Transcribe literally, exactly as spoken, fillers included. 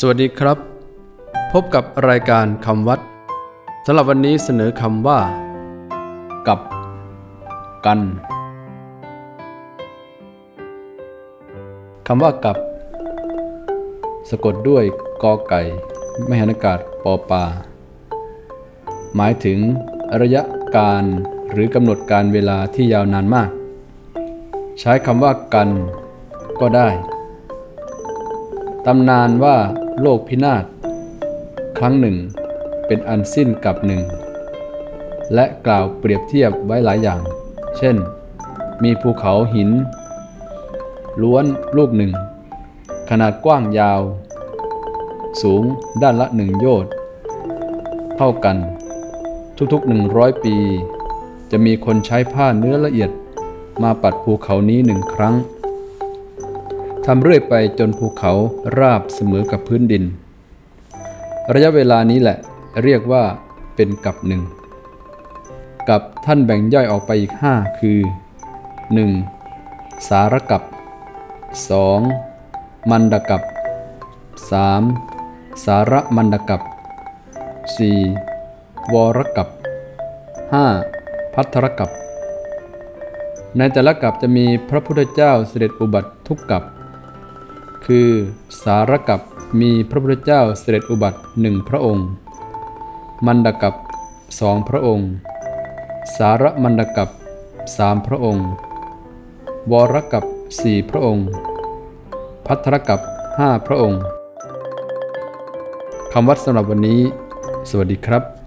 สวัสดีครับพบกับรายการคำวัดสำหรับวันนี้เสนอคำว่ากับกันคำว่ากับสะกดด้วยกอไก่มหานากาศปอปาหมายถึงระยะการหรือกำหนดการเวลาที่ยาวนานมากใช้คำว่ากันก็ได้ตำนานว่าโลกพินาศครั้งหนึ่งเป็นอันสิ้นกับหนึ่งและกล่าวเปรียบเทียบไว้หลายอย่างเช่นมีภูเขาหินล้วนลูกหนึ่งขนาดกว้างยาวสูงด้านละหนึ่งโยชน์เท่ากันทุกๆหนึ่งร้อยปีจะมีคนใช้ผ้าเนื้อละเอียดมาปัดภูเขานี้หนึ่งครั้งทำเรื่อยไปจนภูเขาราบเสมอกับพื้นดินระยะเวลานี้แหละเรียกว่าเป็นกับหนึ่งกับท่านแบ่งย่อยออกไปอีกห้าคือหนึ่งสารกับสองมันดกับสามสารมันดกับสี่วรกับห้าภัทรกับในแต่ละกับจะมีพระพุทธเจ้าเสด็จอุบัติทุกกับคือสารกับมีพระพุทธเจ้าเสด็จอุบัติหนึ่งพระองค์มันดกับสองพระองค์สารมันดกับสามพระองค์วรกับสี่พระองค์ภัทรกับห้าพระองค์คำวัดสำหรับวันนี้สวัสดีครับ